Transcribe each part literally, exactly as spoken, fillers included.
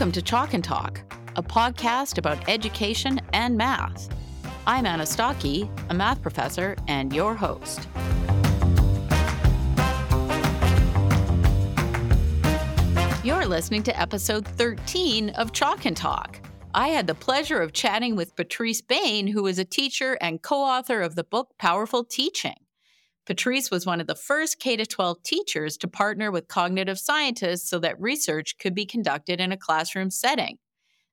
Welcome to Chalk and Talk, a podcast about education and math. I'm Anna Stokke, a math professor and your host. You're listening to episode thirteen of Chalk and Talk. I had the pleasure of chatting with Patrice Bain, who is a teacher and co-author of the book Powerful Teaching. Patrice was one of the first K twelve teachers to partner with cognitive scientists so that research could be conducted in a classroom setting.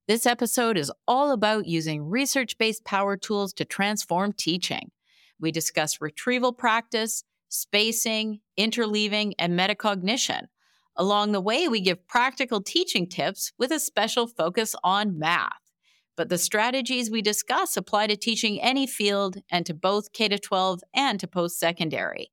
This episode is all about using research-based power tools to transform teaching. We discuss retrieval practice, spacing, interleaving, and metacognition. Along the way, we give practical teaching tips with a special focus on math. But the strategies we discuss apply to teaching any field and to both K twelve and to post-secondary.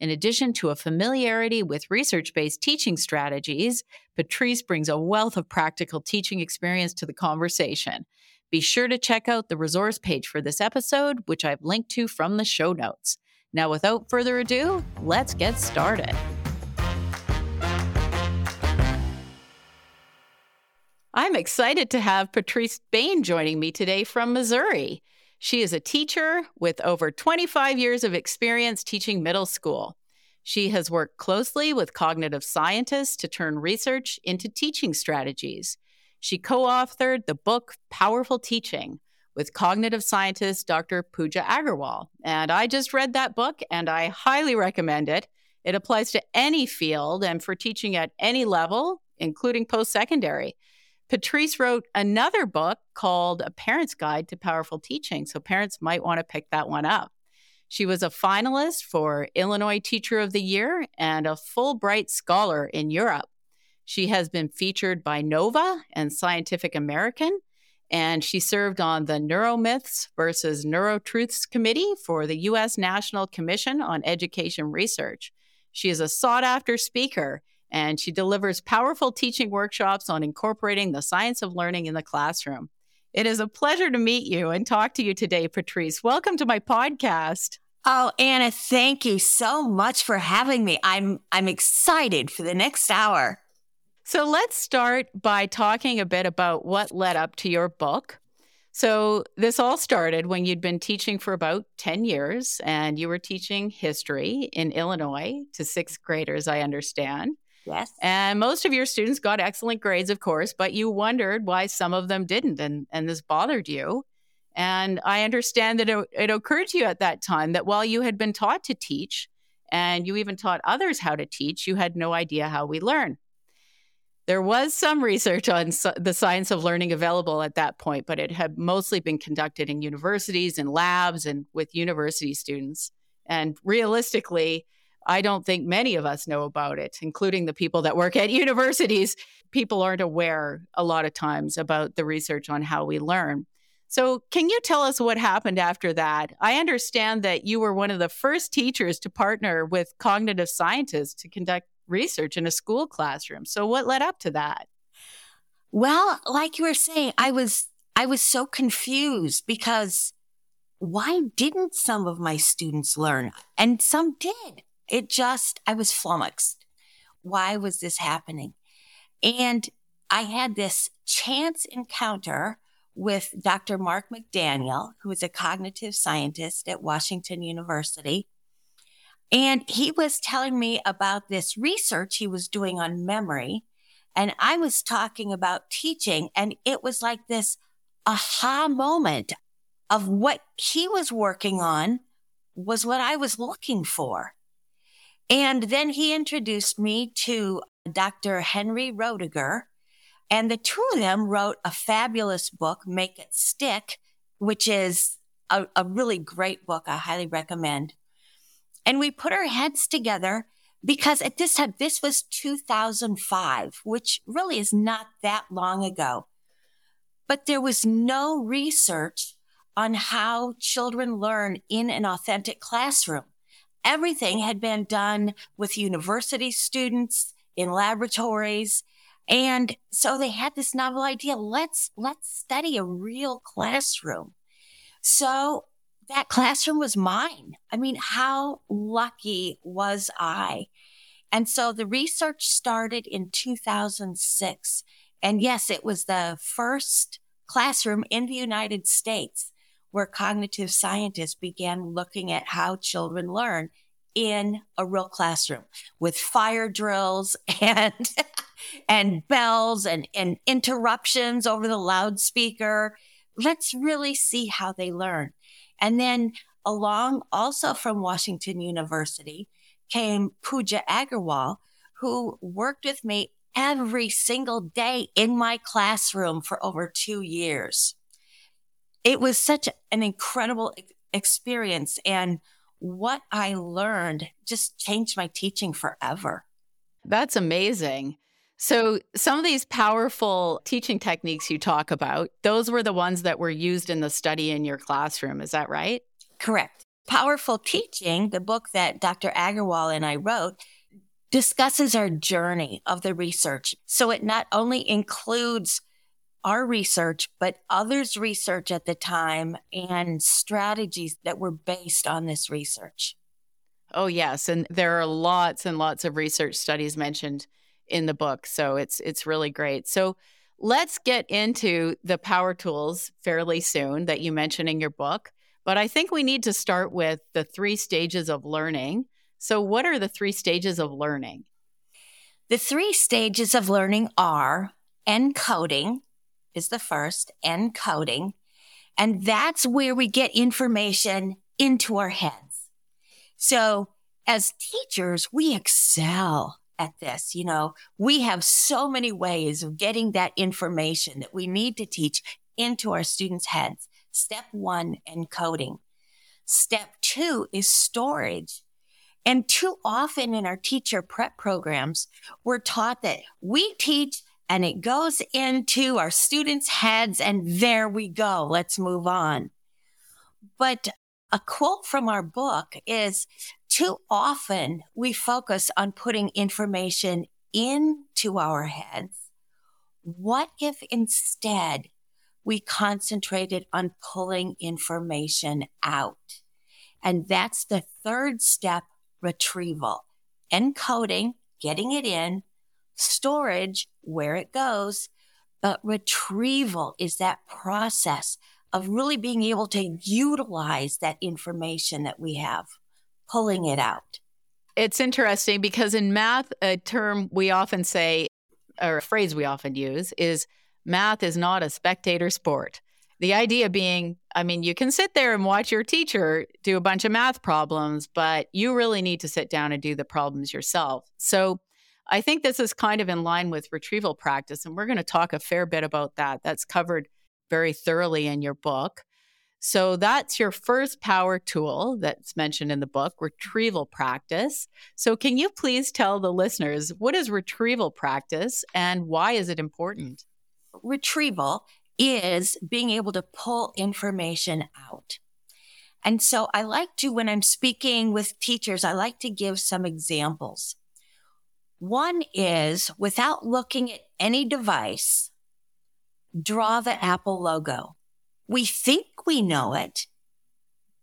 In addition to a familiarity with research-based teaching strategies, Patrice brings a wealth of practical teaching experience to the conversation. Be sure to check out the resource page for this episode, which I've linked to from the show notes. Now, without further ado, let's get started. I'm excited to have Patrice Bain joining me today from Missouri. She is a teacher with over twenty-five years of experience teaching middle school. She has worked closely with cognitive scientists to turn research into teaching strategies. She co-authored the book Powerful Teaching with cognitive scientist Doctor Pooja Agarwal. And I just read that book and I highly recommend it. It applies to any field and for teaching at any level, including post-secondary. Patrice wrote another book called A Parent's Guide to Powerful Teaching, so parents might want to pick that one up. She was a finalist for Illinois Teacher of the Year and a Fulbright Scholar in Europe. She has been featured by NOVA and Scientific American, and she served on the Neuromyths versus Neurotruths Committee for the U S National Commission on Education Research. She is a sought-after speaker, and she delivers powerful teaching workshops on incorporating the science of learning in the classroom. It is a pleasure to meet you and talk to you today, Patrice. Welcome to my podcast. Oh, Anna, thank you so much for having me. I'm I'm excited for the next hour. So let's start by talking a bit about what led up to your book. So this all started when you'd been teaching for about ten years, and you were teaching history in Illinois to sixth graders, I understand. Yes. And most of your students got excellent grades, of course, but you wondered why some of them didn't, and, and this bothered you. And I understand that it, it occurred to you at that time that while you had been taught to teach, and you even taught others how to teach, you had no idea how we learn. There was some research on so- the science of learning available at that point, but it had mostly been conducted in universities and labs and with university students. And realistically, I don't think many of us know about it, including the people that work at universities. People aren't aware a lot of times about the research on how we learn. So can you tell us what happened after that? I understand that you were one of the first teachers to partner with cognitive scientists to conduct research in a school classroom. So what led up to that? Well, like you were saying, I was I was so confused because why didn't some of my students learn? And some did. It just, I was flummoxed. Why was this happening? And I had this chance encounter with Doctor Mark McDaniel, who is a cognitive scientist at Washington University. And he was telling me about this research he was doing on memory. And I was talking about teaching. And it was like this aha moment of what he was working on was what I was looking for. And then he introduced me to Doctor Henry Roediger, and the two of them wrote a fabulous book, Make It Stick, which is a, a really great book I highly recommend. And we put our heads together because at this time, this was two thousand five, which really is not that long ago. But there was no research on how children learn in an authentic classroom. Everything had been done with university students in laboratories. And so they had this novel idea, let's let's study a real classroom. So that classroom was mine. I mean, how lucky was I? And so the research started in two thousand six, And yes, it was the first classroom in the United States where cognitive scientists began looking at how children learn in a real classroom with fire drills and and bells and, and interruptions over the loudspeaker. Let's really see how they learn. And then along also from Washington University came Pooja Agarwal, who worked with me every single day in my classroom for over two years. It was such an incredible experience, and what I learned just changed my teaching forever. That's amazing. So some of these powerful teaching techniques you talk about, those were the ones that were used in the study in your classroom. Is that right? Correct. Powerful Teaching, the book that Doctor Agarwal and I wrote, discusses our journey of the research. So it not only includes our research, but others' research at the time and strategies that were based on this research. Oh, yes. And there are lots and lots of research studies mentioned in the book. So it's it's really great. So let's get into the power tools fairly soon that you mention in your book. But I think we need to start with the three stages of learning. So what are the three stages of learning? The three stages of learning are encoding is the first, encoding. And that's where we get information into our heads. So as teachers, we excel at this. You know, we have so many ways of getting that information that we need to teach into our students' heads. Step one, encoding. Step two is storage. And too often in our teacher prep programs, we're taught that we teach and it goes into our students' heads and there we go, let's move on. But a quote from our book is, too often we focus on putting information into our heads. What if instead we concentrated on pulling information out? And that's the third step, retrieval. Encoding, getting it in, storage, where it goes, but retrieval is that process of really being able to utilize that information that we have, pulling it out. It's interesting because in math, a term we often say, or a phrase we often use is, math is not a spectator sport. The idea being, I mean, you can sit there and watch your teacher do a bunch of math problems, but you really need to sit down and do the problems yourself. So I think this is kind of in line with retrieval practice, and we're going to talk a fair bit about that. That's covered very thoroughly in your book. So that's your first power tool that's mentioned in the book, retrieval practice. So can you please tell the listeners, what is retrieval practice and why is it important? Retrieval is being able to pull information out. And so I like to, when I'm speaking with teachers, I like to give some examples. One is, without looking at any device, draw the Apple logo. We think we know it,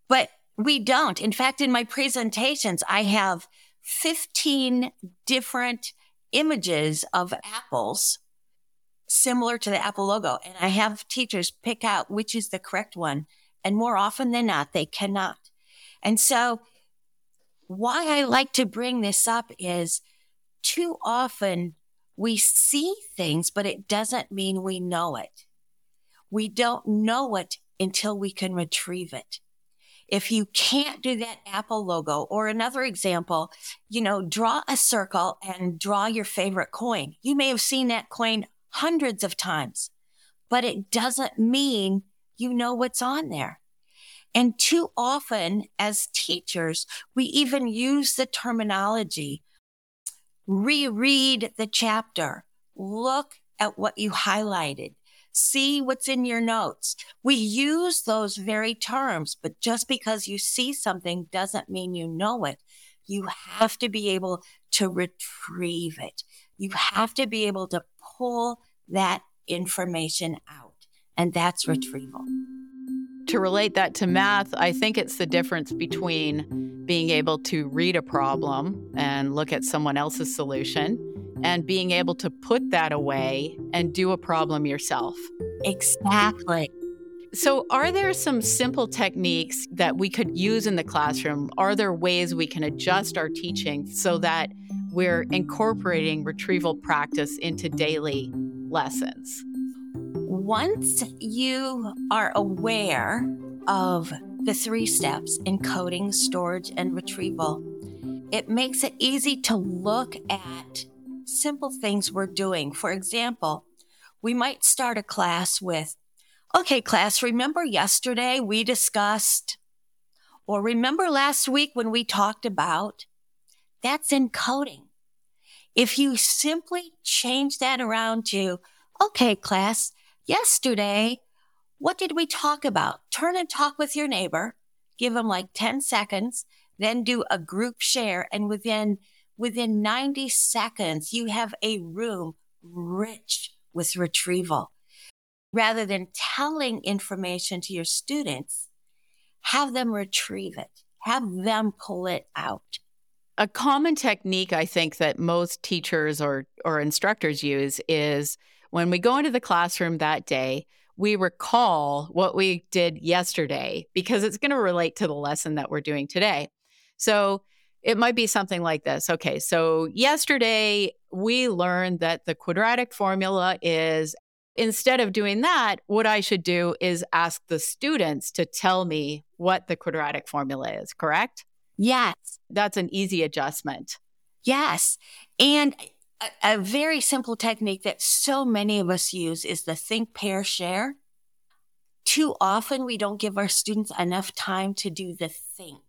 but we don't. In fact, in my presentations, I have fifteen different images of apples similar to the Apple logo, and I have teachers pick out which is the correct one, and more often than not, they cannot. And so why I like to bring this up is, too often we see things, but it doesn't mean we know it. We don't know it until we can retrieve it. If you can't do that Apple logo, or another example, you know, draw a circle and draw your favorite coin. You may have seen that coin hundreds of times, but it doesn't mean you know what's on there. And too often as teachers, we even use the terminology, reread the chapter, look at what you highlighted, see what's in your notes. We use those very terms, but just because you see something doesn't mean you know it. You have to be able to retrieve it. You have to be able to pull that information out, and that's retrieval. To relate that to math, I think it's the difference between being able to read a problem and look at someone else's solution and being able to put that away and do a problem yourself. Exactly. So are there some simple techniques that we could use in the classroom? Are there ways we can adjust our teaching so that we're incorporating retrieval practice into daily lessons? Once you are aware of the three steps, encoding, storage, and retrieval, it makes it easy to look at simple things we're doing. For example, we might start a class with, okay, class, remember yesterday we discussed, or remember last week when we talked about? That's encoding. If you simply change that around to, okay, class, yesterday, what did we talk about? Turn and talk with your neighbor, give them like ten seconds, then do a group share, and within within ninety seconds, you have a room rich with retrieval. Rather than telling information to your students, have them retrieve it, have them pull it out. A common technique I think that most teachers or, or instructors use is when we go into the classroom that day, we recall what we did yesterday because it's going to relate to the lesson that we're doing today. So it might be something like this. Okay, so yesterday we learned that the quadratic formula is, instead of doing that, what I should do is ask the students to tell me what the quadratic formula is, correct? Yes. That's an easy adjustment. Yes. And a, a very simple technique that so many of us use is the think, pair, share. Too often, we don't give our students enough time to do the think.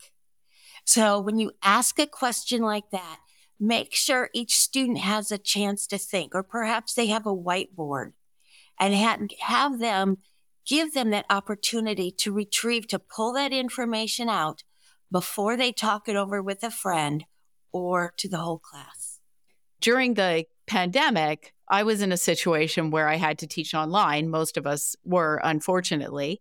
So when you ask a question like that, make sure each student has a chance to think, or perhaps they have a whiteboard. And have, have them, give them that opportunity to retrieve, to pull that information out before they talk it over with a friend or to the whole class. During the pandemic, I was in a situation where I had to teach online. Most of us were, unfortunately.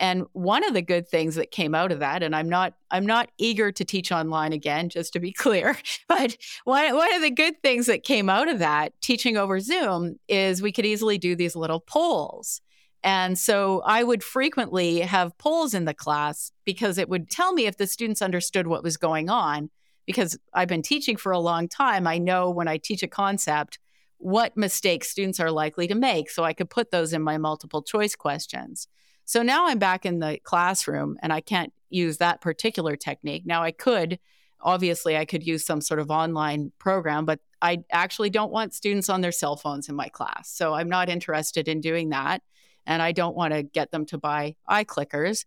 And one of the good things that came out of that, and I'm not I'm not eager to teach online again, just to be clear, but one, one of the good things that came out of that, teaching over Zoom, is we could easily do these little polls. And so I would frequently have polls in the class because it would tell me if the students understood what was going on. Because I've been teaching for a long time, I know when I teach a concept, what mistakes students are likely to make. So I could put those in my multiple choice questions. So now I'm back in the classroom and I can't use that particular technique. Now I could, obviously I could use some sort of online program, but I actually don't want students on their cell phones in my class. So I'm not interested in doing that. And I don't want to get them to buy iClickers.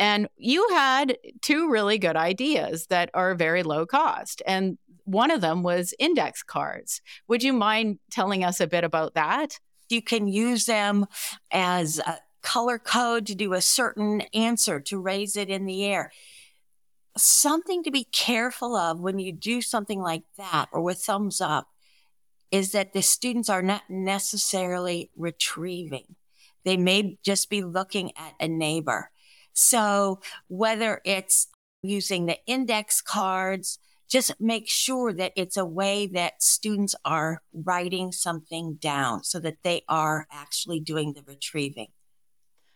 And you had two really good ideas that are very low cost. And one of them was index cards. Would you mind telling us a bit about that? You can use them as a color code to do a certain answer, to raise it in the air. Something to be careful of when you do something like that or with thumbs up is that the students are not necessarily retrieving. They may just be looking at a neighbor. So whether it's using the index cards, just make sure that it's a way that students are writing something down so that they are actually doing the retrieving.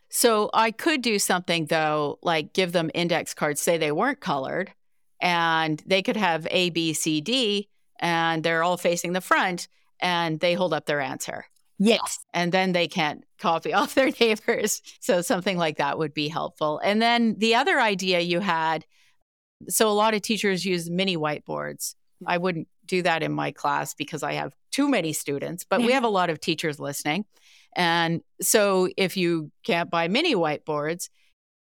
So I could do something, though, like give them index cards, say they weren't colored, and they could have A, B, C, D, and they're all facing the front, and they hold up their answer. Yes. And then they can't copy off their neighbors. So something like that would be helpful. And then the other idea you had, so a lot of teachers use mini whiteboards. I wouldn't do that in my class because I have too many students, but we have a lot of teachers listening. And so if you can't buy mini whiteboards,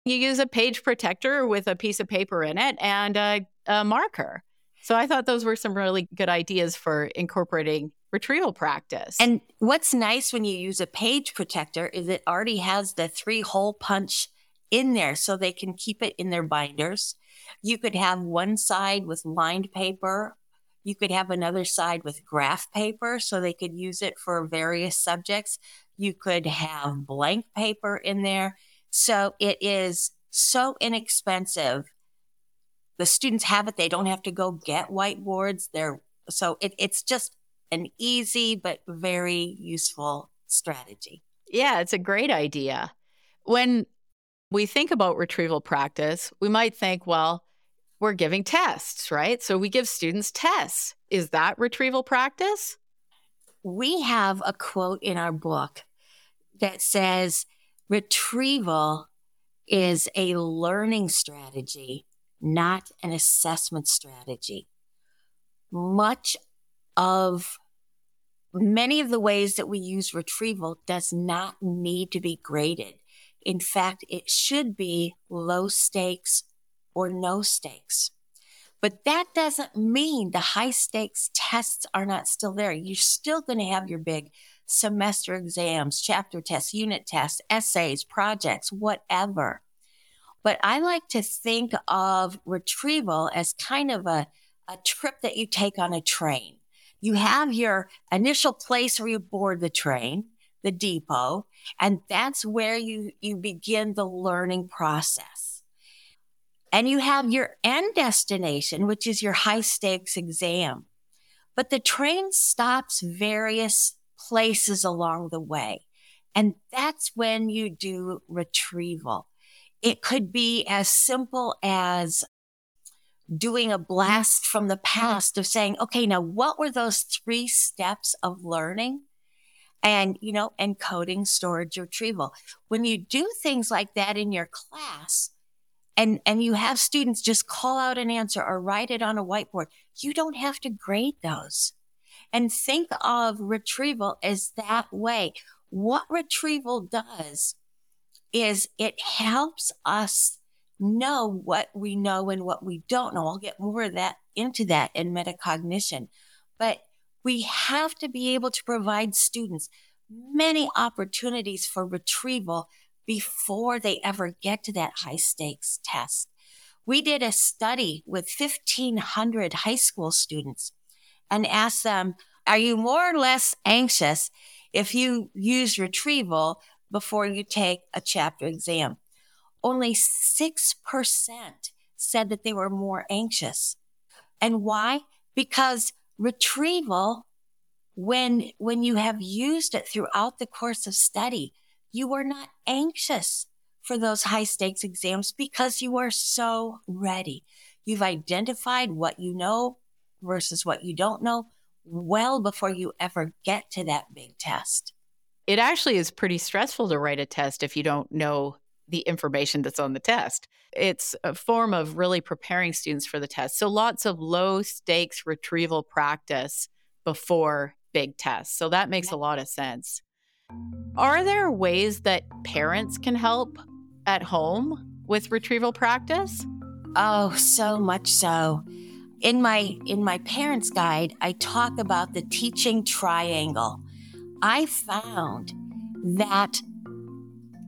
you use a page protector with a piece of paper in it and a, a marker. So I thought those were some really good ideas for incorporating retrieval practice. And what's nice when you use a page protector is it already has the three hole punch in there so they can keep it in their binders. You could have one side with lined paper. You could have another side with graph paper so they could use it for various subjects. You could have blank paper in there. So it is so inexpensive. The students have it. They don't have to go get whiteboards. They're, so it, it's just an easy but very useful strategy. Yeah, it's a great idea. When we think about retrieval practice, we might think, well, we're giving tests, right? So we give students tests. Is that retrieval practice? We have a quote in our book that says, retrieval is a learning strategy, not an assessment strategy. Much of many of the ways that we use retrieval does not need to be graded. In fact, it should be low stakes or no stakes. But that doesn't mean the high stakes tests are not still there. You're still going to have your big semester exams, chapter tests, unit tests, essays, projects, whatever. But I like to think of retrieval as kind of a, a trip that you take on a train. You have your initial place where you board the train, the depot, and that's where you, you begin the learning process. And you have your end destination, which is your high stakes exam. But the train stops various places along the way. And that's when you do retrieval. It could be as simple as doing a blast from the past of saying, okay, now what were those three steps of learning? And, you know, encoding, storage, retrieval. When you do things like that in your class and, and you have students just call out an answer or write it on a whiteboard, you don't have to grade those. And think of retrieval as that way. What retrieval does is it helps us know what we know and what we don't know. I'll get more of that into that in metacognition. But we have to be able to provide students many opportunities for retrieval before they ever get to that high stakes test. We did a study with fifteen hundred high school students and asked them, are you more or less anxious if you use retrieval before you take a chapter exam? Only six percent said that they were more anxious. And why? Because retrieval, when, when you have used it throughout the course of study, you are not anxious for those high stakes exams because you are so ready. You've identified what you know versus what you don't know well before you ever get to that big test. It actually is pretty stressful to write a test if you don't know the information that's on the test. It's a form of really preparing students for the test. So lots of low stakes retrieval practice before big tests. So that makes a lot of sense. Are there ways that parents can help at home with retrieval practice? Oh, so much so. In my, in my parents' guide, I talk about the teaching triangle. I found that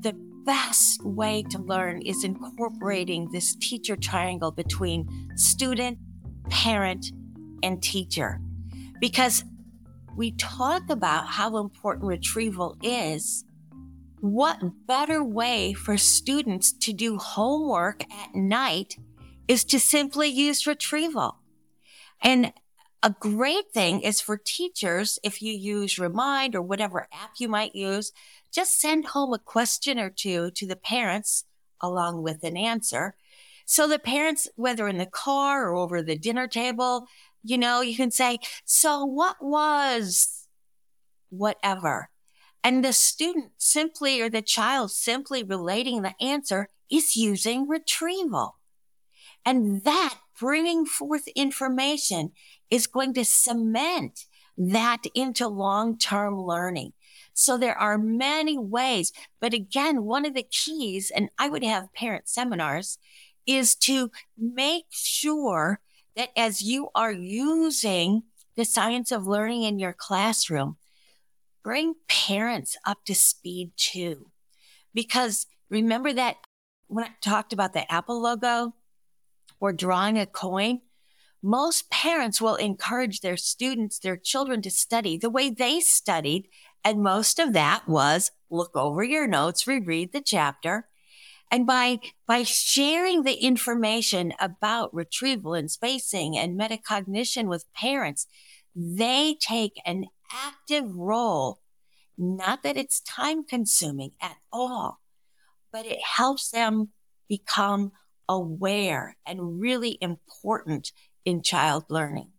the best way to learn is incorporating this teacher triangle between student, parent, and teacher. Because we talk about how important retrieval is, what better way for students to do homework at night is to simply use retrieval. And a great thing is for teachers, if you use Remind or whatever app you might use, just send home a question or two to the parents along with an answer. So the parents, whether in the car or over the dinner table, you know, you can say, so what was whatever? And the student simply, or the child simply relating the answer is using retrieval. And that bringing forth information is going to cement that into long-term learning. So there are many ways, but again, one of the keys, and I would have parent seminars, is to make sure that as you are using the science of learning in your classroom, bring parents up to speed too. Because remember that when I talked about the Apple logo or drawing a coin, most parents will encourage their students, their children to study the way they studied. And most of that was look over your notes, reread the chapter. And by, by sharing the information about retrieval and spacing and metacognition with parents, They take an active role. Not that it's time consuming at all, but it helps them become aware and really important in child learning.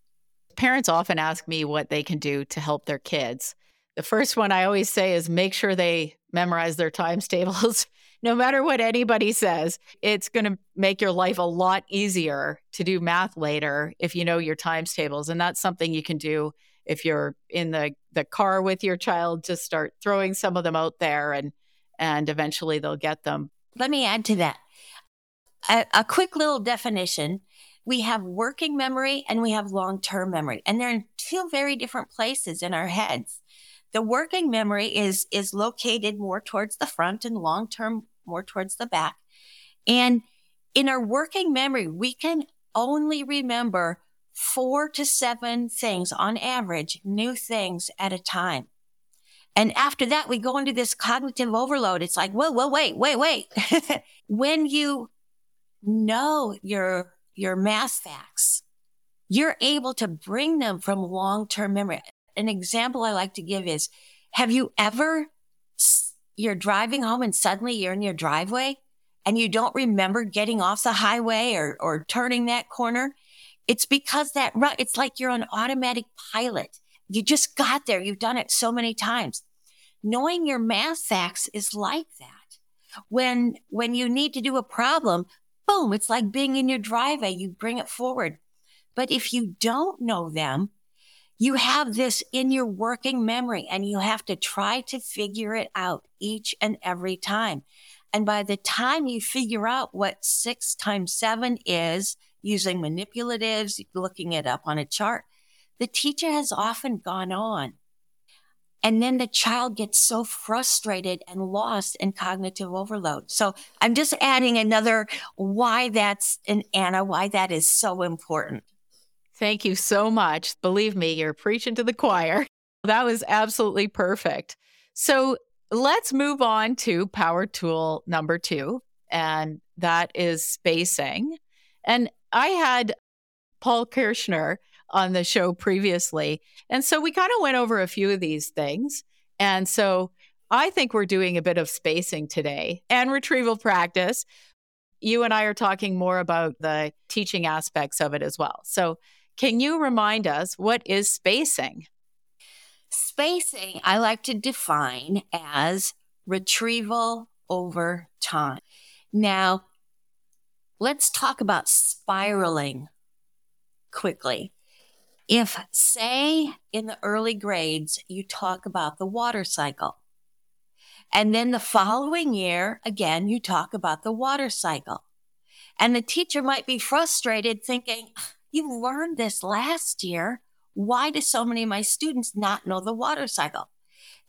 Parents often ask me what they can do to help their kids. The first one I always say is make sure they memorize their times tables. No matter what anybody says, it's going to make your life a lot easier to do math later if you know your times tables. And that's something you can do if you're in the, the car with your child, just start throwing some of them out there and, and eventually they'll get them. Let me add to that. A, a quick little definition. We have working memory and we have long-term memory, and they're in two very different places in our heads. The working memory is, is located more towards the front and long-term more towards the back. And in our working memory, we can only remember four to seven things on average, new things at a time. And after that, we go into this cognitive overload. It's like, whoa, whoa, wait, wait, wait. When you know your, your math facts, you're able to bring them from long-term memory. An example I like to give is, have you ever, you're driving home and suddenly you're in your driveway and you don't remember getting off the highway or, or turning that corner? It's because that, it's like you're an automatic pilot. You just got there. You've done it so many times. Knowing your math facts is like that. When, when you need to do a problem, boom, it's like being in your driveway. You bring it forward. But if you don't know them, you have this in your working memory and you have to try to figure it out each and every time. And by the time you figure out what six times seven is, using manipulatives, looking it up on a chart, the teacher has often gone on. And then the child gets so frustrated and lost in cognitive overload. So I'm just adding another why that's, and Anna, why that is so important. Thank you so much. Believe me, you're preaching to the choir. That was absolutely perfect. So let's move on to power tool number two, and that is spacing. And I had Paul Kirshner on the show previously, and so we kind of went over a few of these things. And so I think we're doing a bit of spacing today and retrieval practice. You and I are talking more about the teaching aspects of it as well. So can you remind us, what is spacing? Spacing, I like to define as retrieval over time. Now, let's talk about spiraling quickly. If, say, in the early grades, you talk about the water cycle, and then the following year, again, you talk about the water cycle, and the teacher might be frustrated thinking, you learned this last year. Why do so many of my students not know the water cycle?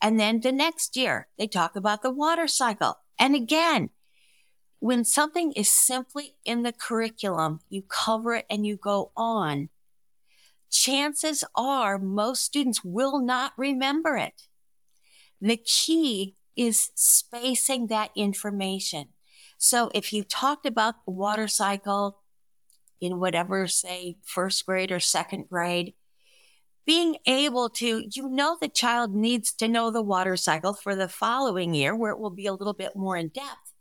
And then the next year, they talk about the water cycle. And again, when something is simply in the curriculum, you cover it and you go on. Chances are most students will not remember it. The key is spacing that information. So if you talked about the water cycle in whatever, say, first grade or second grade, being able to, you know, the child needs to know the water cycle for the following year where it will be a little bit more in depth.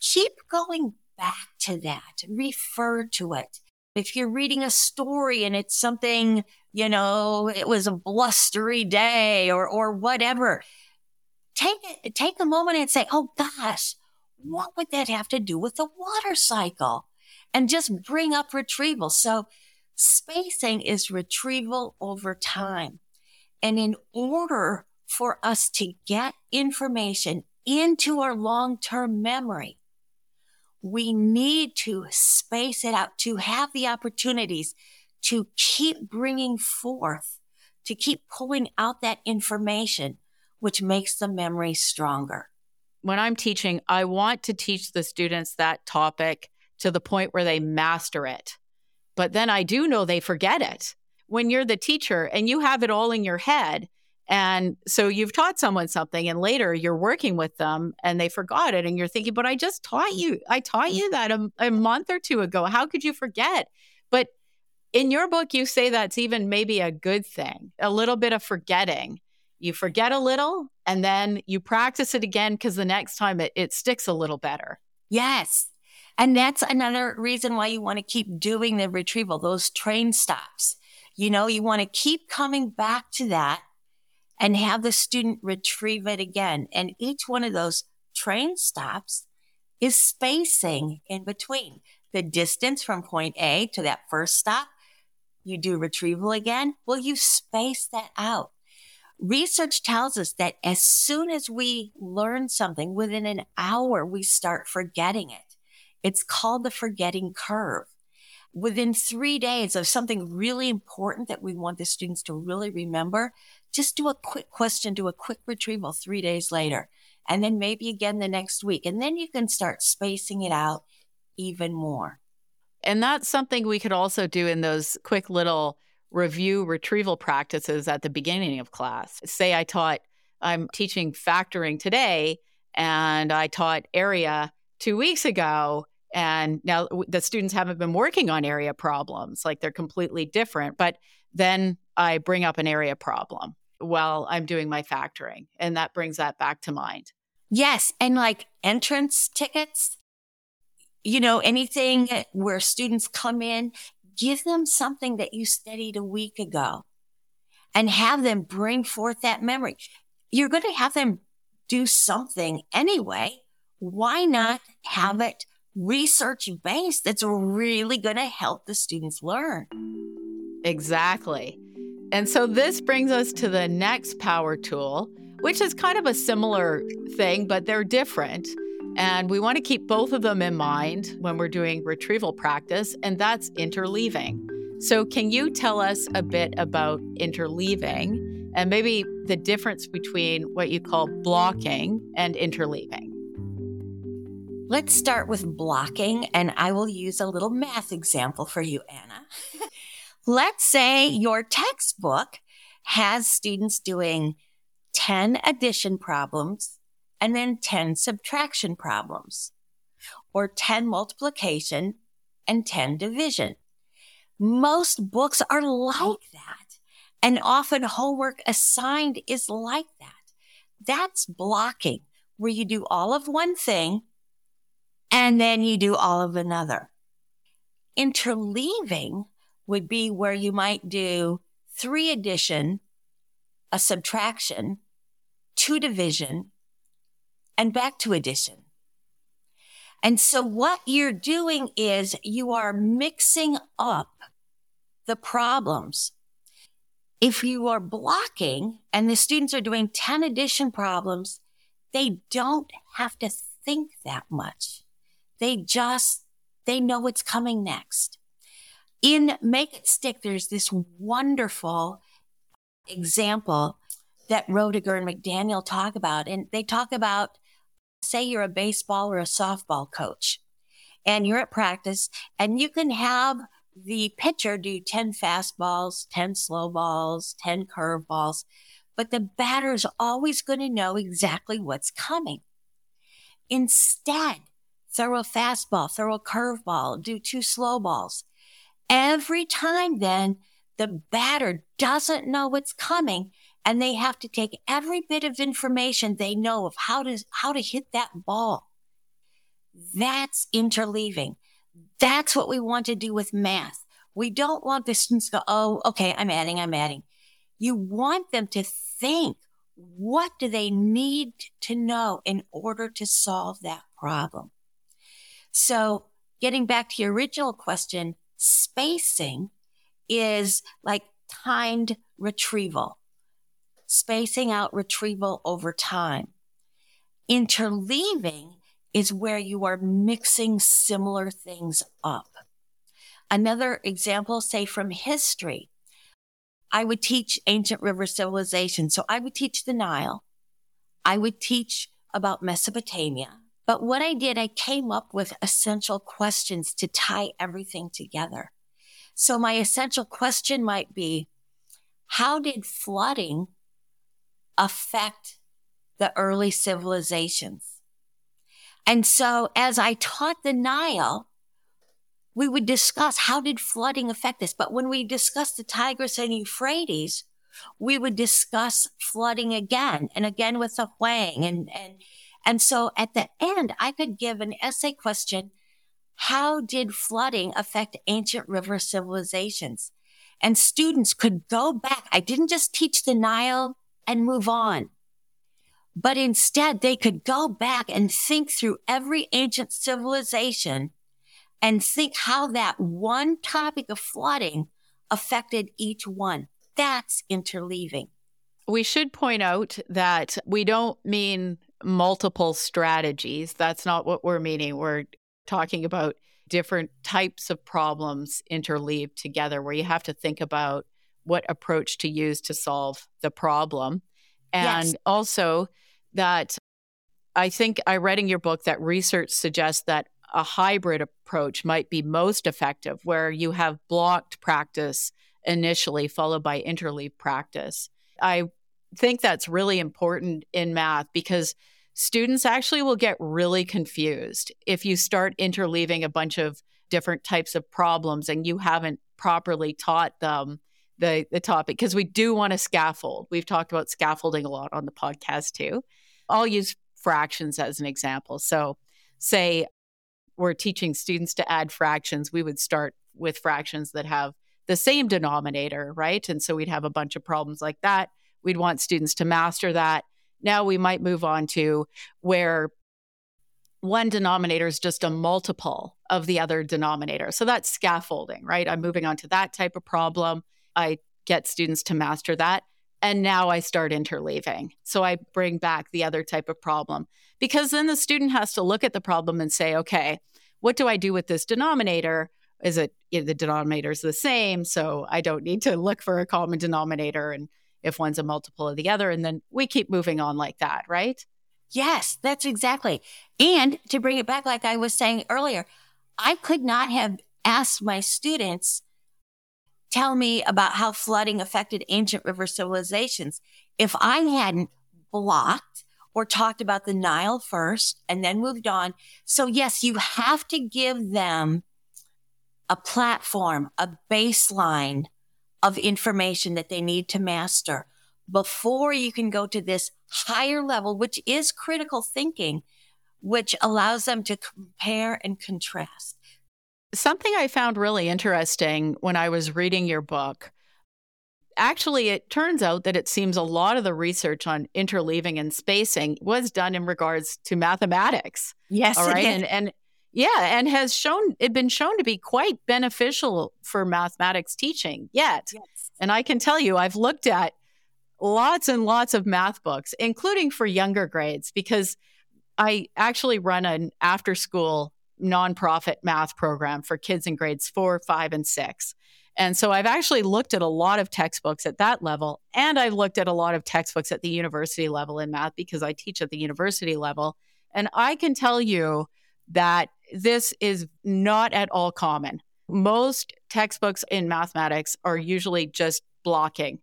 Keep going back to that. Refer to it. If you're reading a story and it's something, you know, it was a blustery day or or whatever, take it, take a moment and say, oh gosh, what would that have to do with the water cycle? And just bring up retrieval. So spacing is retrieval over time. And in order for us to get information into our long-term memory, we need to space it out, to have the opportunities to keep bringing forth, to keep pulling out that information, which makes the memory stronger. When I'm teaching, I want to teach the students that topic to the point where they master it. But then I do know they forget it. When you're the teacher and you have it all in your head, and so you've taught someone something and later you're working with them and they forgot it and you're thinking, but I just taught you, I taught you that a, a month or two ago. How could you forget? But In your book, you say that's even maybe a good thing, a little bit of forgetting. You forget a little, and then you practice it again because the next time it, it sticks a little better. Yes. And that's another reason why you want to keep doing the retrieval, those train stops. You know, you want to keep coming back to that and have the student retrieve it again. And each one of those train stops is spacing in between. The distance from point A to that first stop, you do retrieval again. Well, you space that out. Research tells us that as soon as we learn something, within an hour, we start forgetting it. It's called the forgetting curve. Within three days of something really important that we want the students to really remember, just do a quick question, do a quick retrieval three days later, and then maybe again the next week. And then you can start spacing it out even more. And that's something we could also do in those quick little review retrieval practices at the beginning of class. Say I taught, I'm teaching factoring today, and I taught area two weeks ago. And now the students haven't been working on area problems, like they're completely different. But then I bring up an area problem while I'm doing my factoring, and that brings that back to mind. Yes. And like entrance tickets, you know, anything where students come in, give them something that you studied a week ago and have them bring forth that memory. You're going to have them do something anyway. Why not have it research-based that's really going to help the students learn? Exactly. And so this brings us to the next power tool, which is kind of a similar thing, but they're different. And we want to keep both of them in mind when we're doing retrieval practice, and that's interleaving. So can you tell us a bit about interleaving and maybe the difference between what you call blocking and interleaving? Let's start with blocking, and I will use a little math example for you, Anna. Let's say your textbook has students doing ten addition problems and then ten subtraction problems, or ten multiplication and ten division. Most books are like that, and often homework assigned is like that. That's blocking, where you do all of one thing and then you do all of another. Interleaving would be where you might do three addition, a subtraction, two division, and back to addition. And so what you're doing is you are mixing up the problems. If you are blocking and the students are doing ten addition problems, they don't have to think that much. They just, they know what's coming next. In Make It Stick, there's this wonderful example that Roediger and McDaniel talk about. And they talk about, say you're a baseball or a softball coach, and you're at practice, and you can have the pitcher do ten fastballs, ten slow balls, ten curveballs, but the batter is always going to know exactly what's coming. Instead, throw a fastball, throw a curveball, do two slow balls. Every time then, the batter doesn't know what's coming, and they have to take every bit of information they know of how to how to hit that ball. That's interleaving. That's what we want to do with math. We don't want the students to go, oh, okay, I'm adding, I'm adding. You want them to think, what do they need to know in order to solve that problem? So getting back to your original question, spacing is like timed retrieval. Spacing out retrieval over time. Interleaving is where you are mixing similar things up. Another example, say from history, I would teach ancient river civilization. So I would teach the Nile. I would teach about Mesopotamia. But what I did, I came up with essential questions to tie everything together. So my essential question might be, how did flooding affect the early civilizations? And so as I taught the Nile, we would discuss how did flooding affect this. But when we discussed the Tigris and Euphrates, we would discuss flooding again and again with the Huang. And, and, and so at the end, I could give an essay question, how did flooding affect ancient river civilizations? And students could go back. I didn't just teach the Nile and move on, but instead they could go back and think through every ancient civilization and think how that one topic of flooding affected each one. That's interleaving. We should point out that we don't mean multiple strategies. That's not what we're meaning. We're talking about different types of problems interleaved together, where you have to think about what approach to use to solve the problem. And yes. also that I think I read in your book that research suggests that a hybrid approach might be most effective, where you have blocked practice initially followed by interleaved practice. I think that's really important in math because students actually will get really confused if you start interleaving a bunch of different types of problems and you haven't properly taught them the, the topic, because we do want to scaffold. We've talked about scaffolding a lot on the podcast too. I'll use fractions as an example. So say we're teaching students to add fractions, we would start with fractions that have the same denominator, right? And so we'd have a bunch of problems like that. We'd want students to master that. Now we might move on to where one denominator is just a multiple of the other denominator. So that's scaffolding, right? I'm moving on to that type of problem. I get students to master that. And now I start interleaving. So I bring back the other type of problem, because then the student has to look at the problem and say, okay, what do I do with this denominator? Is it, you know, the denominator is the same, so I don't need to look for a common denominator and if one's a multiple of the other, and then we keep moving on like that, right? Yes, that's exactly. And to bring it back, like I was saying earlier, I could not have asked my students, tell me about how flooding affected ancient river civilizations, if I hadn't blocked or talked about the Nile first and then moved on. So yes, you have to give them a platform, a baseline of information that they need to master before you can go to this higher level, which is critical thinking, which allows them to compare and contrast. Something I found really interesting when I was reading your book, actually, it turns out that it seems a lot of the research on interleaving and spacing was done in regards to mathematics. Yes, all right, it is. and and Yeah, and has shown it been shown to be quite beneficial for mathematics teaching yet. Yes. And I can tell you, I've looked at lots and lots of math books, including for younger grades, because I actually run an after-school nonprofit math program for kids in grades four, five, and six. And so I've actually looked at a lot of textbooks at that level, and I've looked at a lot of textbooks at the university level in math because I teach at the university level. And I can tell you that this is not at all common. Most textbooks in mathematics are usually just blocking.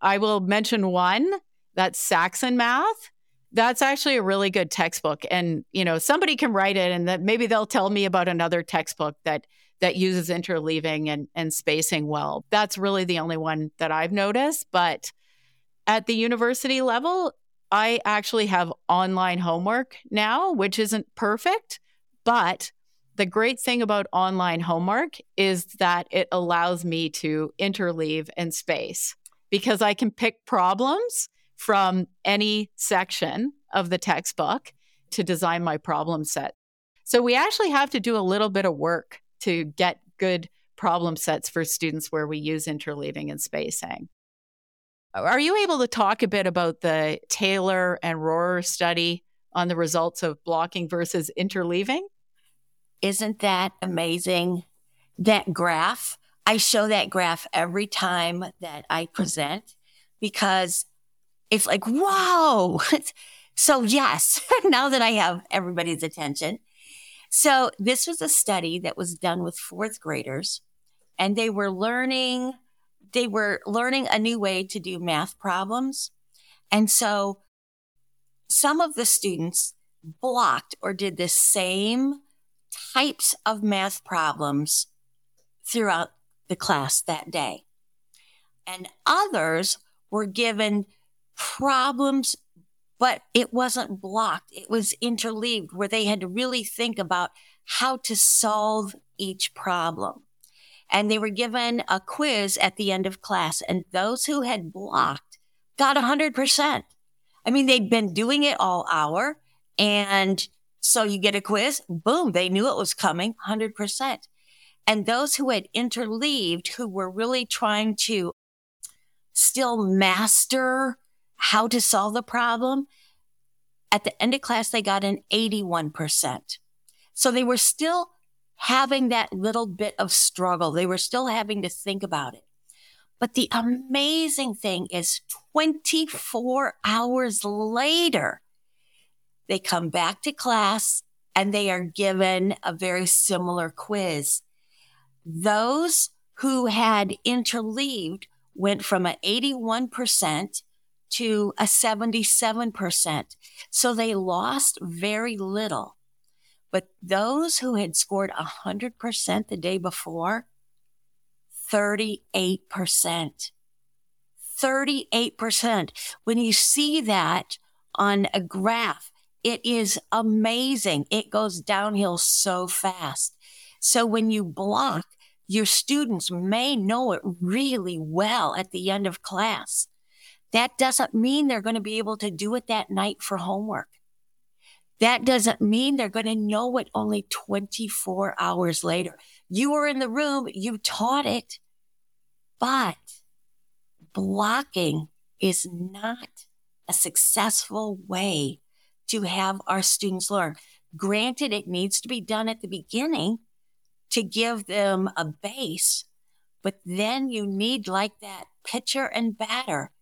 I will mention one, that's Saxon Math. That's actually a really good textbook. And, you know, somebody can write it and that maybe they'll tell me about another textbook that that uses interleaving and, and spacing well. That's really the only one that I've noticed. But at the university level, I actually have online homework now, which isn't perfect, but the great thing about online homework is that it allows me to interleave and space because I can pick problems from any section of the textbook to design my problem set. So we actually have to do a little bit of work to get good problem sets for students where we use interleaving and spacing. Are you able to talk a bit about the Taylor and Rohrer study on the results of blocking versus interleaving? Isn't that amazing? That graph, I show that graph every time that I present because it's like, wow. So yes, now that I have everybody's attention. So this was a study that was done with fourth graders, and they were learning... They were learning a new way to do math problems. And so some of the students blocked or did the same types of math problems throughout the class that day. And others were given problems, but it wasn't blocked. It was interleaved, where they had to really think about how to solve each problem. And they were given a quiz at the end of class, and those who had blocked got one hundred percent. I mean, they'd been doing it all hour, and so you get a quiz, boom, they knew it was coming, one hundred percent. And those who had interleaved, who were really trying to still master how to solve the problem, at the end of class, they got an eighty-one percent. So they were still having that little bit of struggle. They were still having to think about it. But the amazing thing is twenty-four hours later, they come back to class and they are given a very similar quiz. Those who had interleaved went from an eighty-one percent to a seventy-seven percent. So they lost very little. But those who had scored one hundred percent the day before, thirty-eight percent. thirty-eight percent. When you see that on a graph, it is amazing. It goes downhill so fast. So when you block, your students may know it really well at the end of class. That doesn't mean they're going to be able to do it that night for homework. That doesn't mean they're going to know it only twenty-four hours later. You were in the room, you taught it, but blocking is not a successful way to have our students learn. Granted, it needs to be done at the beginning to give them a base, but then you need, like that pitcher and batter,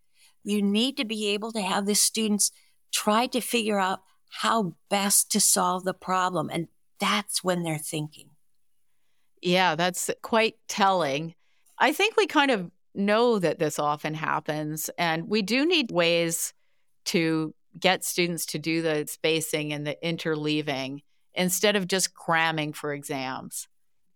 you need to be able to have the students try to figure out how best to solve the problem. And that's when they're thinking. Yeah, that's quite telling. I think we kind of know that this often happens, and we do need ways to get students to do the spacing and the interleaving instead of just cramming for exams.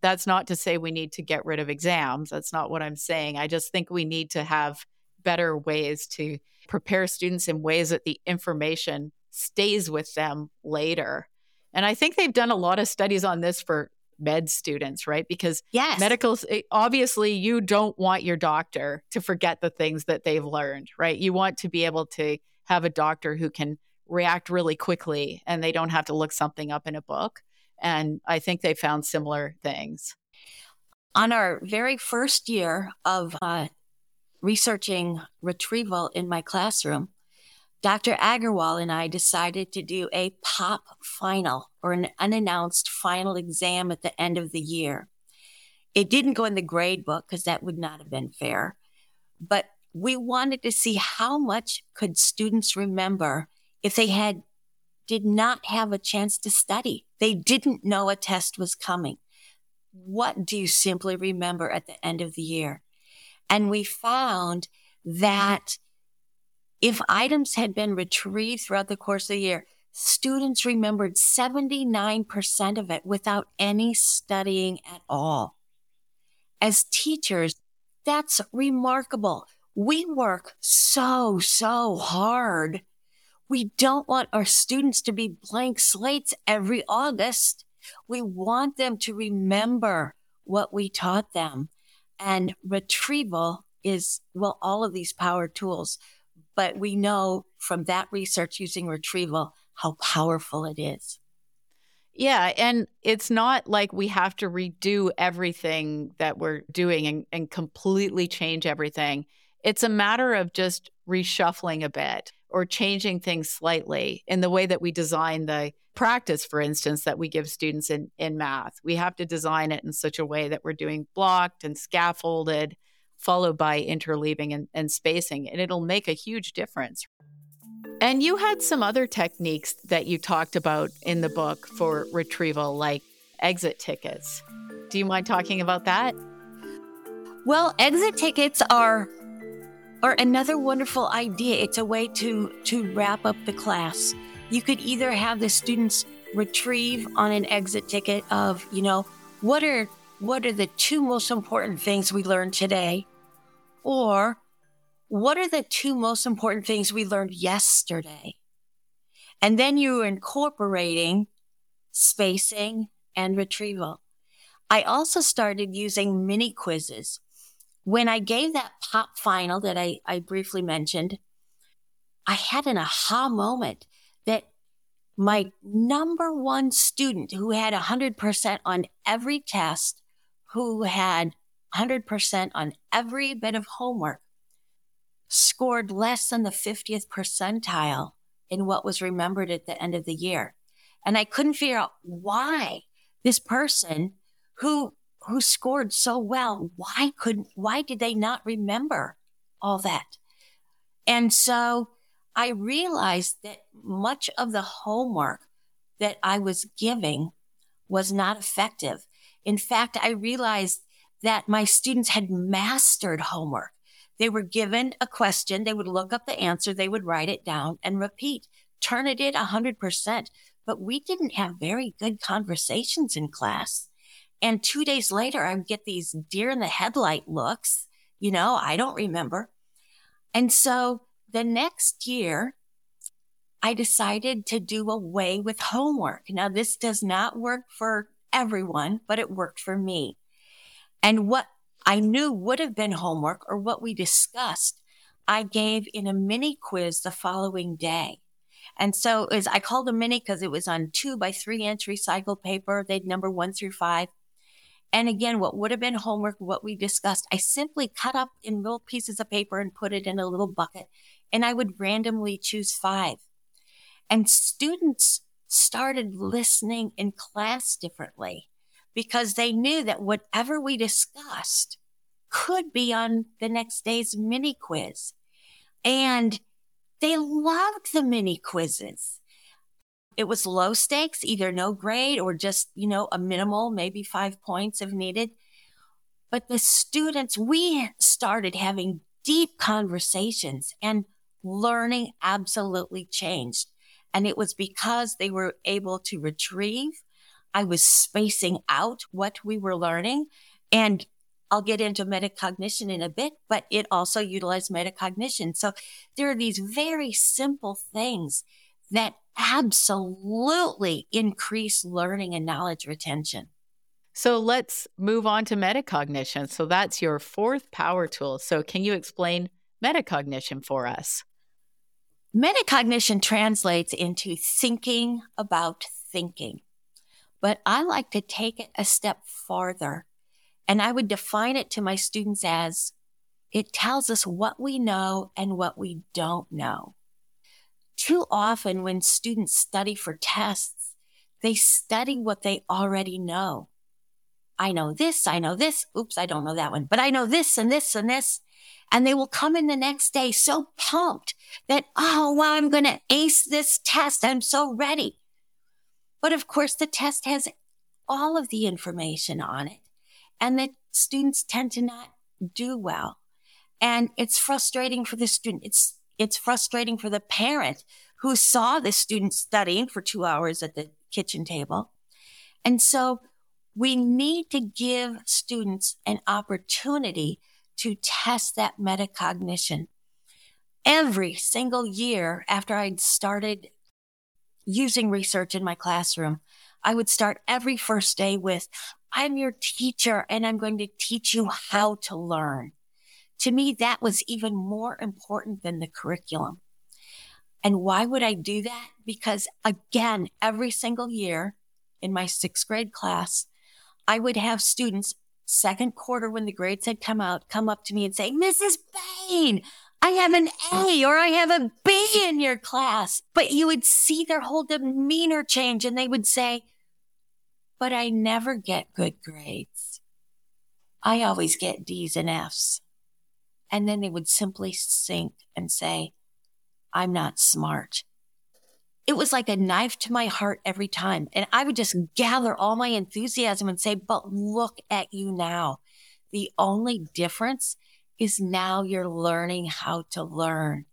That's not to say we need to get rid of exams. That's not what I'm saying. I just think we need to have better ways to prepare students in ways that the information stays with them later. And I think they've done a lot of studies on this for med students, right? Because yes. medical, obviously you don't want your doctor to forget the things that they've learned, right? You want to be able to have a doctor who can react really quickly and they don't have to look something up in a book. And I think they found similar things. On our very first year of uh, researching retrieval in my classroom, Doctor Agarwal and I decided to do a pop final, or an unannounced final exam at the end of the year. It didn't go in the grade book because that would not have been fair, but we wanted to see how much could students remember if they had did not have a chance to study. They didn't know a test was coming. What do you simply remember at the end of the year? And we found that if items had been retrieved throughout the course of the year, students remembered seventy-nine percent of it without any studying at all. As teachers, that's remarkable. We work so, so hard. We don't want our students to be blank slates every August. We want them to remember what we taught them. And retrieval is, well, all of these power tools. But we know from that research using retrieval how powerful it is. Yeah, and it's not like we have to redo everything that we're doing and, and completely change everything. It's a matter of just reshuffling a bit or changing things slightly in the way that we design the practice, for instance, that we give students in, in math. We have to design it in such a way that we're doing blocked and scaffolded, followed by interleaving and, and spacing, and it'll make a huge difference. And you had some other techniques that you talked about in the book for retrieval, like exit tickets. Do you mind talking about that? Well, exit tickets are, are another wonderful idea. It's a way to, to wrap up the class. You could either have the students retrieve on an exit ticket of, you know, what are what are the two most important things we learned today? Or what are the two most important things we learned yesterday? And then you're incorporating spacing and retrieval. I also started using mini quizzes. When I gave that pop final that I, I briefly mentioned, I had an aha moment that my number one student who had one hundred percent on every test, who had one hundred percent on every bit of homework, scored less than the fiftieth percentile in what was remembered at the end of the year. And I couldn't figure out why this person who who scored so well, why couldn't, why did they not remember all that? And so I realized that much of the homework that I was giving was not effective. In fact, I realized that my students had mastered homework. They were given a question. They would look up the answer. They would write it down and repeat. Turn it in one hundred percent. But we didn't have very good conversations in class. And two days later, I would get these deer in the headlight looks. You know, I don't remember. And so the next year, I decided to do away with homework. Now, this does not work for everyone, but it worked for me. And what I knew would have been homework or what we discussed, I gave in a mini quiz the following day. And so it was, I called a mini because it was on two by three inch recycled paper. They'd number one through five. And again, what would have been homework, what we discussed, I simply cut up in little pieces of paper and put it in a little bucket. And I would randomly choose five. And students started listening in class differently, because they knew that whatever we discussed could be on the next day's mini quiz. And they loved the mini quizzes. It was low stakes, either no grade or just, you know, a minimal, maybe five points if needed. But the students, we started having deep conversations and learning absolutely changed. And it was because they were able to retrieve. I was spacing out what we were learning, and I'll get into metacognition in a bit, but it also utilized metacognition. So there are these very simple things that absolutely increase learning and knowledge retention. So let's move on to metacognition. So that's your fourth power tool. So can you explain metacognition for us? Metacognition translates into thinking about thinking. But I like to take it a step farther, and I would define it to my students as it tells us what we know and what we don't know. Too often when students study for tests, they study what they already know. I know this, I know this, oops, I don't know that one, but I know this and this and this. And they will come in the next day so pumped that, oh, wow, I'm going to ace this test. I'm so ready. But of course, the test has all of the information on it, and the students tend to not do well. And it's frustrating for the student. It's it's frustrating for the parent who saw the student studying for two hours at the kitchen table. And so we need to give students an opportunity to test that metacognition. Every single year after I'd started using research in my classroom, I would start every first day with, I'm your teacher and I'm going to teach you how to learn. To me, that was even more important than the curriculum. And why would I do that? Because again, every single year in my sixth grade class, I would have students second quarter when the grades had come out, come up to me and say, Missus Bain, I have an A or I have a B in your class. But you would see their whole demeanor change and they would say, but I never get good grades. I always get D's and F's. And then they would simply sink and say, I'm not smart. It was like a knife to my heart every time. And I would just gather all my enthusiasm and say, but look at you now. The only difference is now you're learning how to learn.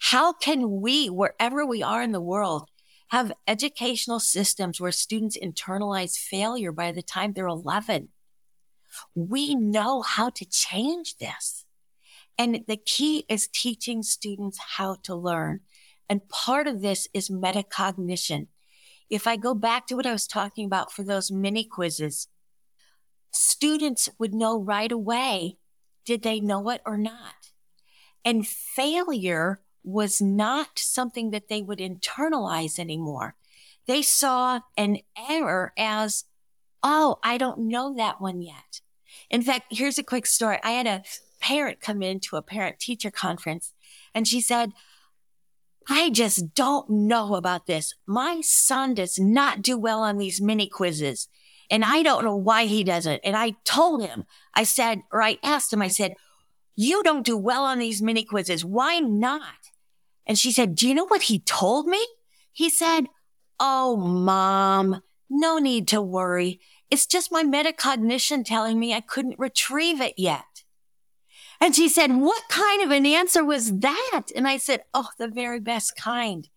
How can we, wherever we are in the world, have educational systems where students internalize failure by the time they're eleven. We know how to change this. And the key is teaching students how to learn. And part of this is metacognition. If I go back to what I was talking about for those mini quizzes, students would know right away, did they know it or not? And failure was not something that they would internalize anymore. They saw an error as, oh, I don't know that one yet. In fact, here's a quick story. I had a parent come into a parent-teacher conference, and she said, I just don't know about this. My son does not do well on these mini quizzes, and I don't know why he doesn't. And I told him, I said, or I asked him, I said, you don't do well on these mini quizzes. Why not? And she said, do you know what he told me? He said, oh, Mom, no need to worry. It's just my metacognition telling me I couldn't retrieve it yet. And she said, what kind of an answer was that? And I said, oh, the very best kind.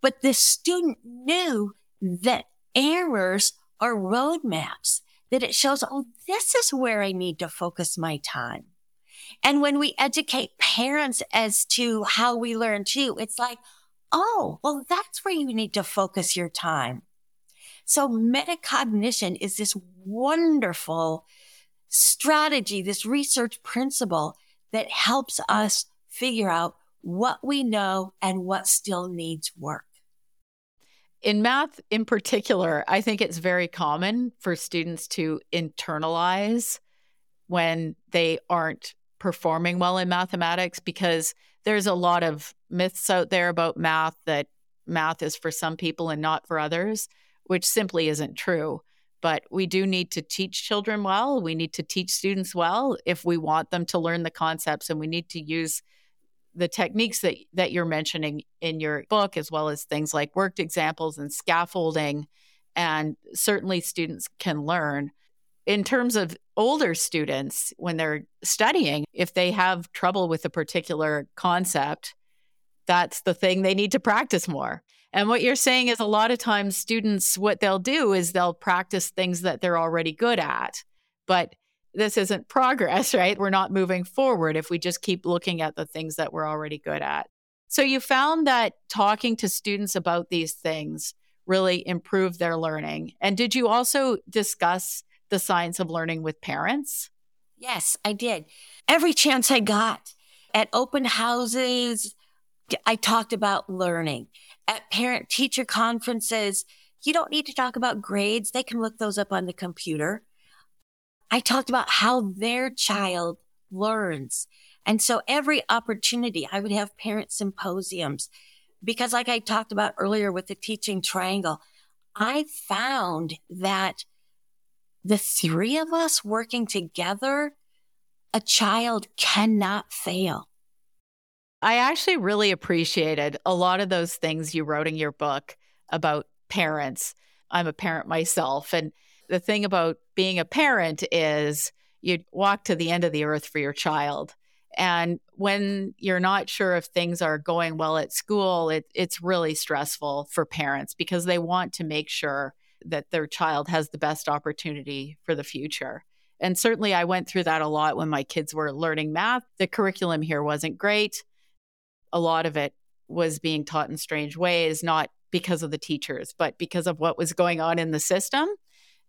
But the student knew that errors are roadmaps, that it shows, oh, this is where I need to focus my time. And when we educate parents as to how we learn too, it's like, oh, well, that's where you need to focus your time. So metacognition is this wonderful strategy, this research principle that helps us figure out what we know and what still needs work. In math in particular, I think it's very common for students to internalize when they aren't performing well in mathematics, because there's a lot of myths out there about math, that math is for some people and not for others, which simply isn't true. But we do need to teach children well. We need to teach students well if we want them to learn the concepts. And we need to use the techniques that, that you're mentioning in your book, as well as things like worked examples and scaffolding. And certainly students can learn. In terms of older students, when they're studying, if they have trouble with a particular concept, that's the thing they need to practice more. And what you're saying is a lot of times students, what they'll do is they'll practice things that they're already good at. But this isn't progress, right? We're not moving forward if we just keep looking at the things that we're already good at. So you found that talking to students about these things really improved their learning. And did you also discuss the science of learning with parents? Yes, I did. Every chance I got at open houses, I talked about learning. At parent-teacher conferences, you don't need to talk about grades. They can look those up on the computer. I talked about how their child learns. And so every opportunity, I would have parent symposiums, because like I talked about earlier with the teaching triangle, I found that the three of us working together, a child cannot fail. I actually really appreciated a lot of those things you wrote in your book about parents. I'm a parent myself. And the thing about being a parent is you walk to the end of the earth for your child. And when you're not sure if things are going well at school, it, it's really stressful for parents, because they want to make sure that their child has the best opportunity for the future. And certainly I went through that a lot when my kids were learning math. The curriculum here wasn't great. A lot of it was being taught in strange ways, not because of the teachers, but because of what was going on in the system.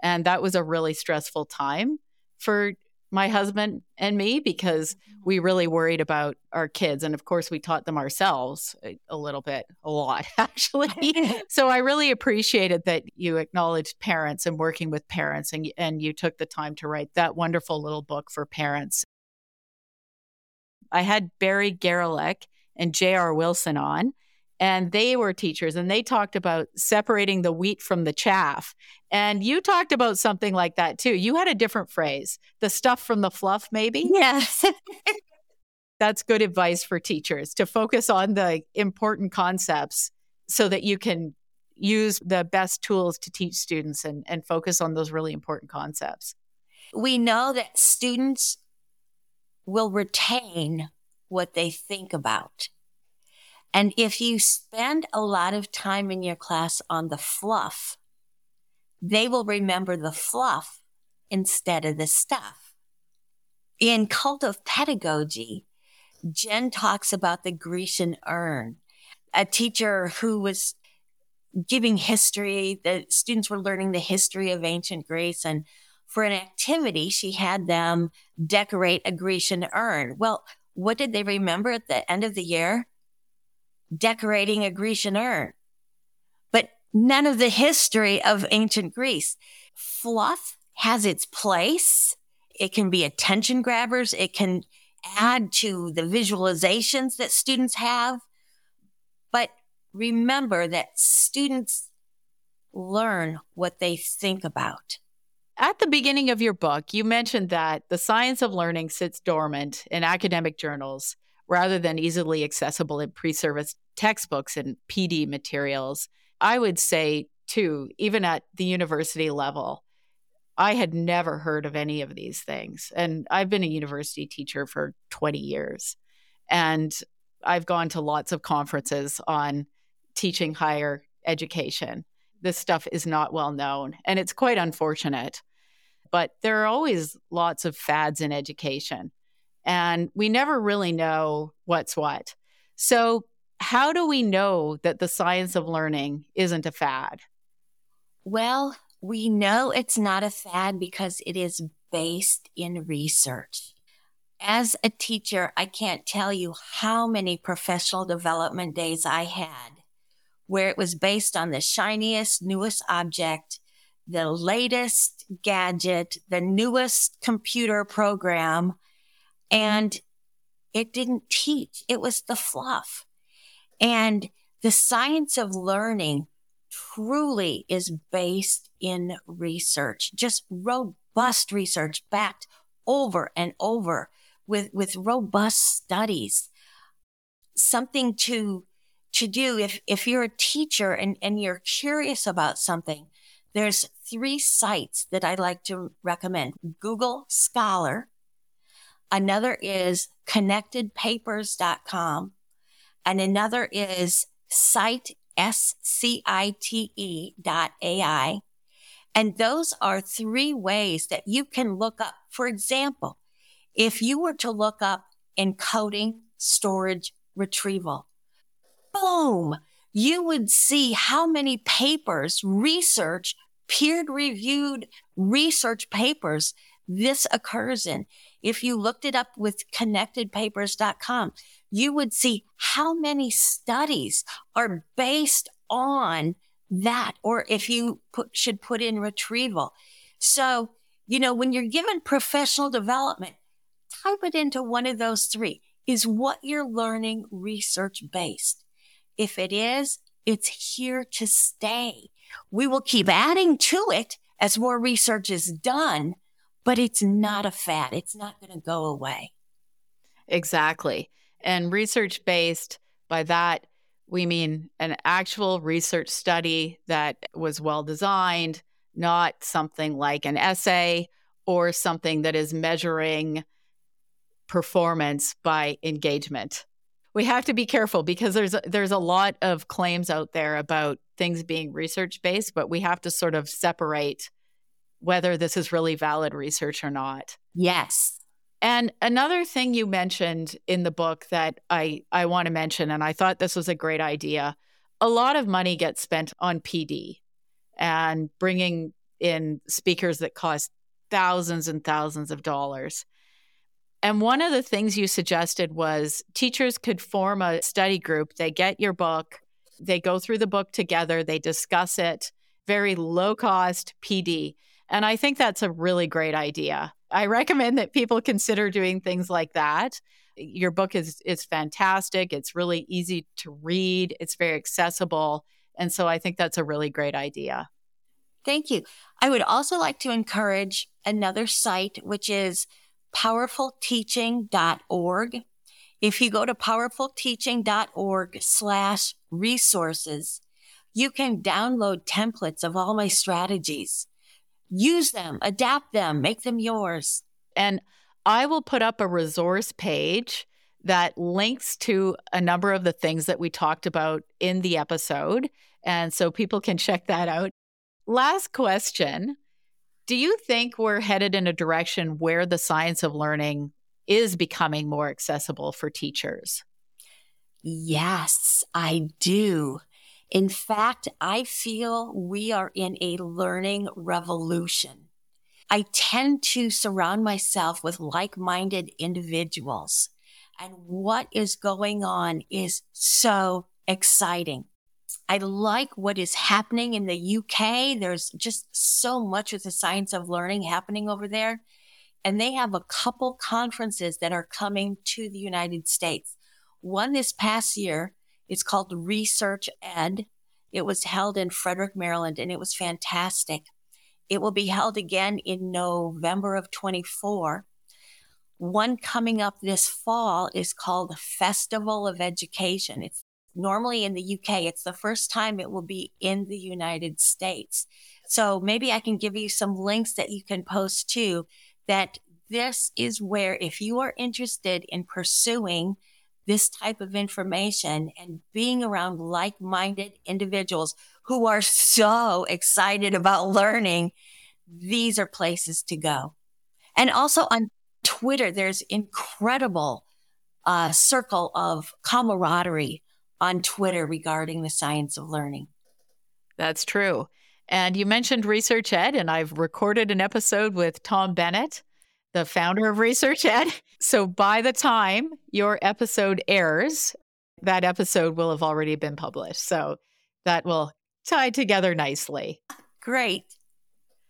And that was a really stressful time for my husband and me, because we really worried about our kids. And of course, we taught them ourselves a, a little bit, a lot, actually. So I really appreciated that you acknowledged parents and working with parents, and, and you took the time to write that wonderful little book for parents. I had Barry Gerlach and J R Wilson on, and they were teachers, and they talked about separating the wheat from the chaff. And you talked about something like that too. You had a different phrase, the stuff from the fluff, maybe? Yes. That's good advice for teachers, to focus on the important concepts so that you can use the best tools to teach students and, and focus on those really important concepts. We know that students will retain what they think about. And if you spend a lot of time in your class on the fluff, they will remember the fluff instead of the stuff. In Cult of Pedagogy, Jen talks about the Grecian urn, a teacher who was giving history. The students were learning the history of ancient Greece. And for an activity, she had them decorate a Grecian urn. Well, what did they remember at the end of the year? Decorating a Grecian urn. But none of the history of ancient Greece. Fluff has its place. It can be attention grabbers. It can add to the visualizations that students have. But remember that students learn what they think about. At the beginning of your book, you mentioned that the science of learning sits dormant in academic journals rather than easily accessible in pre-service textbooks and P D materials. I would say, too, even at the university level, I had never heard of any of these things. And I've been a university teacher for twenty years. And I've gone to lots of conferences on teaching higher education. This stuff is not well known, and it's quite unfortunate. But there are always lots of fads in education, and we never really know what's what. So how do we know that the science of learning isn't a fad? Well, we know it's not a fad because it is based in research. As a teacher, I can't tell you how many professional development days I had where it was based on the shiniest, newest object, the latest gadget, the newest computer program, and it didn't teach. It was the fluff. And the science of learning truly is based in research, just robust research backed over and over with, with robust studies. Something to, to do if, if you're a teacher and, and you're curious about something, there's three sites that I like to recommend. Google Scholar. Another is connected papers dot com. And another is scite, S C I T E dot A I. And those are three ways that you can look up. For example, if you were to look up encoding, storage, retrieval, boom, you would see how many papers, research, peer-reviewed research papers this occurs in. If you looked it up with connected papers dot com, you would see how many studies are based on that, or if you put, should put in retrieval. So, you know, when you're given professional development, type it into one of those three. Is what you're learning research-based? If it is, it's here to stay. We will keep adding to it as more research is done, but it's not a fad. It's not going to go away. Exactly. And research-based, by that, we mean an actual research study that was well-designed, not something like an essay or something that is measuring performance by engagement. We have to be careful because there's a, there's a lot of claims out there about things being research-based, but we have to sort of separate whether this is really valid research or not. Yes. And another thing you mentioned in the book that I, I want to mention, and I thought this was a great idea, a lot of money gets spent on P D and bringing in speakers that cost thousands and thousands of dollars. And one of the things you suggested was teachers could form a study group. They get your book, they go through the book together, they discuss it, very low cost P D. And I think that's a really great idea. I recommend that people consider doing things like that. Your book is is fantastic. It's really easy to read. It's very accessible. And so I think that's a really great idea. Thank you. I would also like to encourage another site, which is powerful teaching dot org. If you go to powerful teaching dot org slash resources, you can download templates of all my strategies. Use them, adapt them, make them yours. And I will put up a resource page that links to a number of the things that we talked about in the episode. And so people can check that out. Last question. Do you think we're headed in a direction where the science of learning is becoming more accessible for teachers? Yes, I do. In fact, I feel we are in a learning revolution. I tend to surround myself with like-minded individuals, and what is going on is so exciting. I like what is happening in the U K. There's just so much with the science of learning happening over there. And they have a couple conferences that are coming to the United States. One this past year, it's called Research Ed. It was held in Frederick, Maryland, and it was fantastic. It will be held again in November of twenty-four. One coming up this fall is called the Festival of Education. It's normally in the U K. It's the first time it will be in the United States. So maybe I can give you some links that you can post to that. This is where, if you are interested in pursuing this type of information and being around like-minded individuals who are so excited about learning, these are places to go. And also on Twitter, there's incredible uh, circle of camaraderie on Twitter regarding the science of learning. That's true. And you mentioned Research Ed, and I've recorded an episode with Tom Bennett, the founder of Research Ed. So by the time your episode airs, that episode will have already been published. So that will tie together nicely. Great.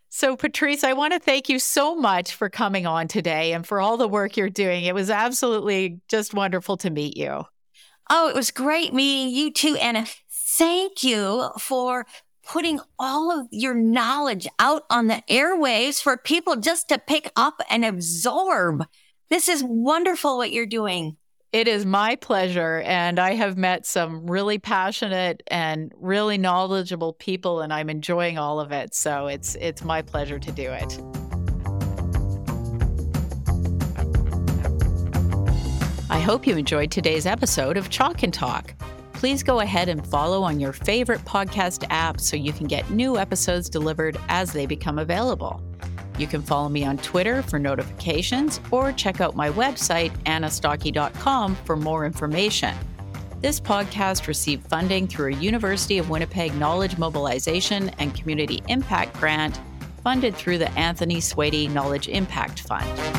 So Patrice, I want to thank you so much for coming on today and for all the work you're doing. It was absolutely just wonderful to meet you. Oh, it was great meeting you too, Anna. Thank you for putting all of your knowledge out on the airwaves for people just to pick up and absorb. This is wonderful what you're doing. It is my pleasure. And I have met some really passionate and really knowledgeable people, and I'm enjoying all of it. So it's it's my pleasure to do it. I hope you enjoyed today's episode of Chalk and Talk. Please go ahead and follow on your favorite podcast app so you can get new episodes delivered as they become available. You can follow me on Twitter for notifications or check out my website, anna stokke dot com, for more information. This podcast received funding through a University of Winnipeg Knowledge Mobilization and Community Impact Grant funded through the Anthony Swady Knowledge Impact Fund.